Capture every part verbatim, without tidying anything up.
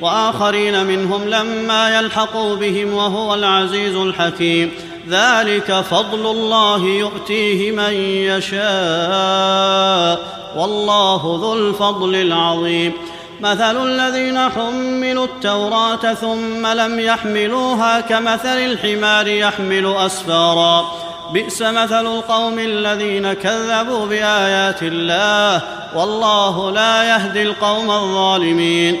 وآخرين منهم لما يلحقوا بهم وهو العزيز الحكيم ذلك فضل الله يؤتيه من يشاء والله ذو الفضل العظيم مثل الذين حملوا التوراة ثم لم يحملوها كمثل الحمار يحمل أسفارا بئس مثل القوم الذين كذبوا بآيات الله والله لا يهدي القوم الظالمين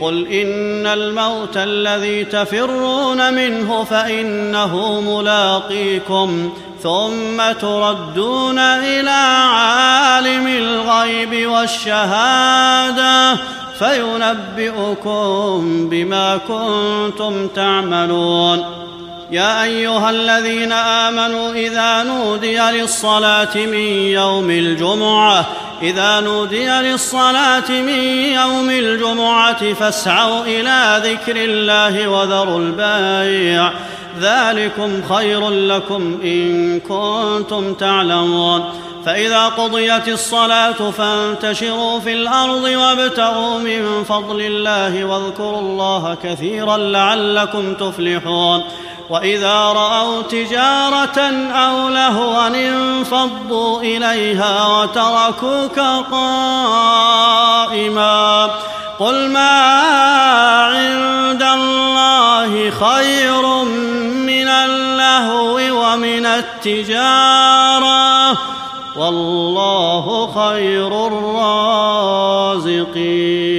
قل إن الموت الذي تفرون منه فإنه ملاقيكم ثم تردون إلى عالم الغيب والشهادة فينبئكم بما كنتم تعملون يا أيها الذين آمنوا إذا نودي للصلاة من يوم الجمعة إذا نودي للصلاة من يوم الجمعة فاسعوا إلى ذكر الله وذروا البيع ذلكم خير لكم إن كنتم تعلمون فإذا قضيت الصلاة فانتشروا في الأرض وابتغوا من فضل الله واذكروا الله كثيرا لعلكم تفلحون وإذا رأوا تجارة أو لهوا انفضوا إليها وتركوك قائما قل ما عند الله خير من اللهو ومن التجارة والله خير الرازقين.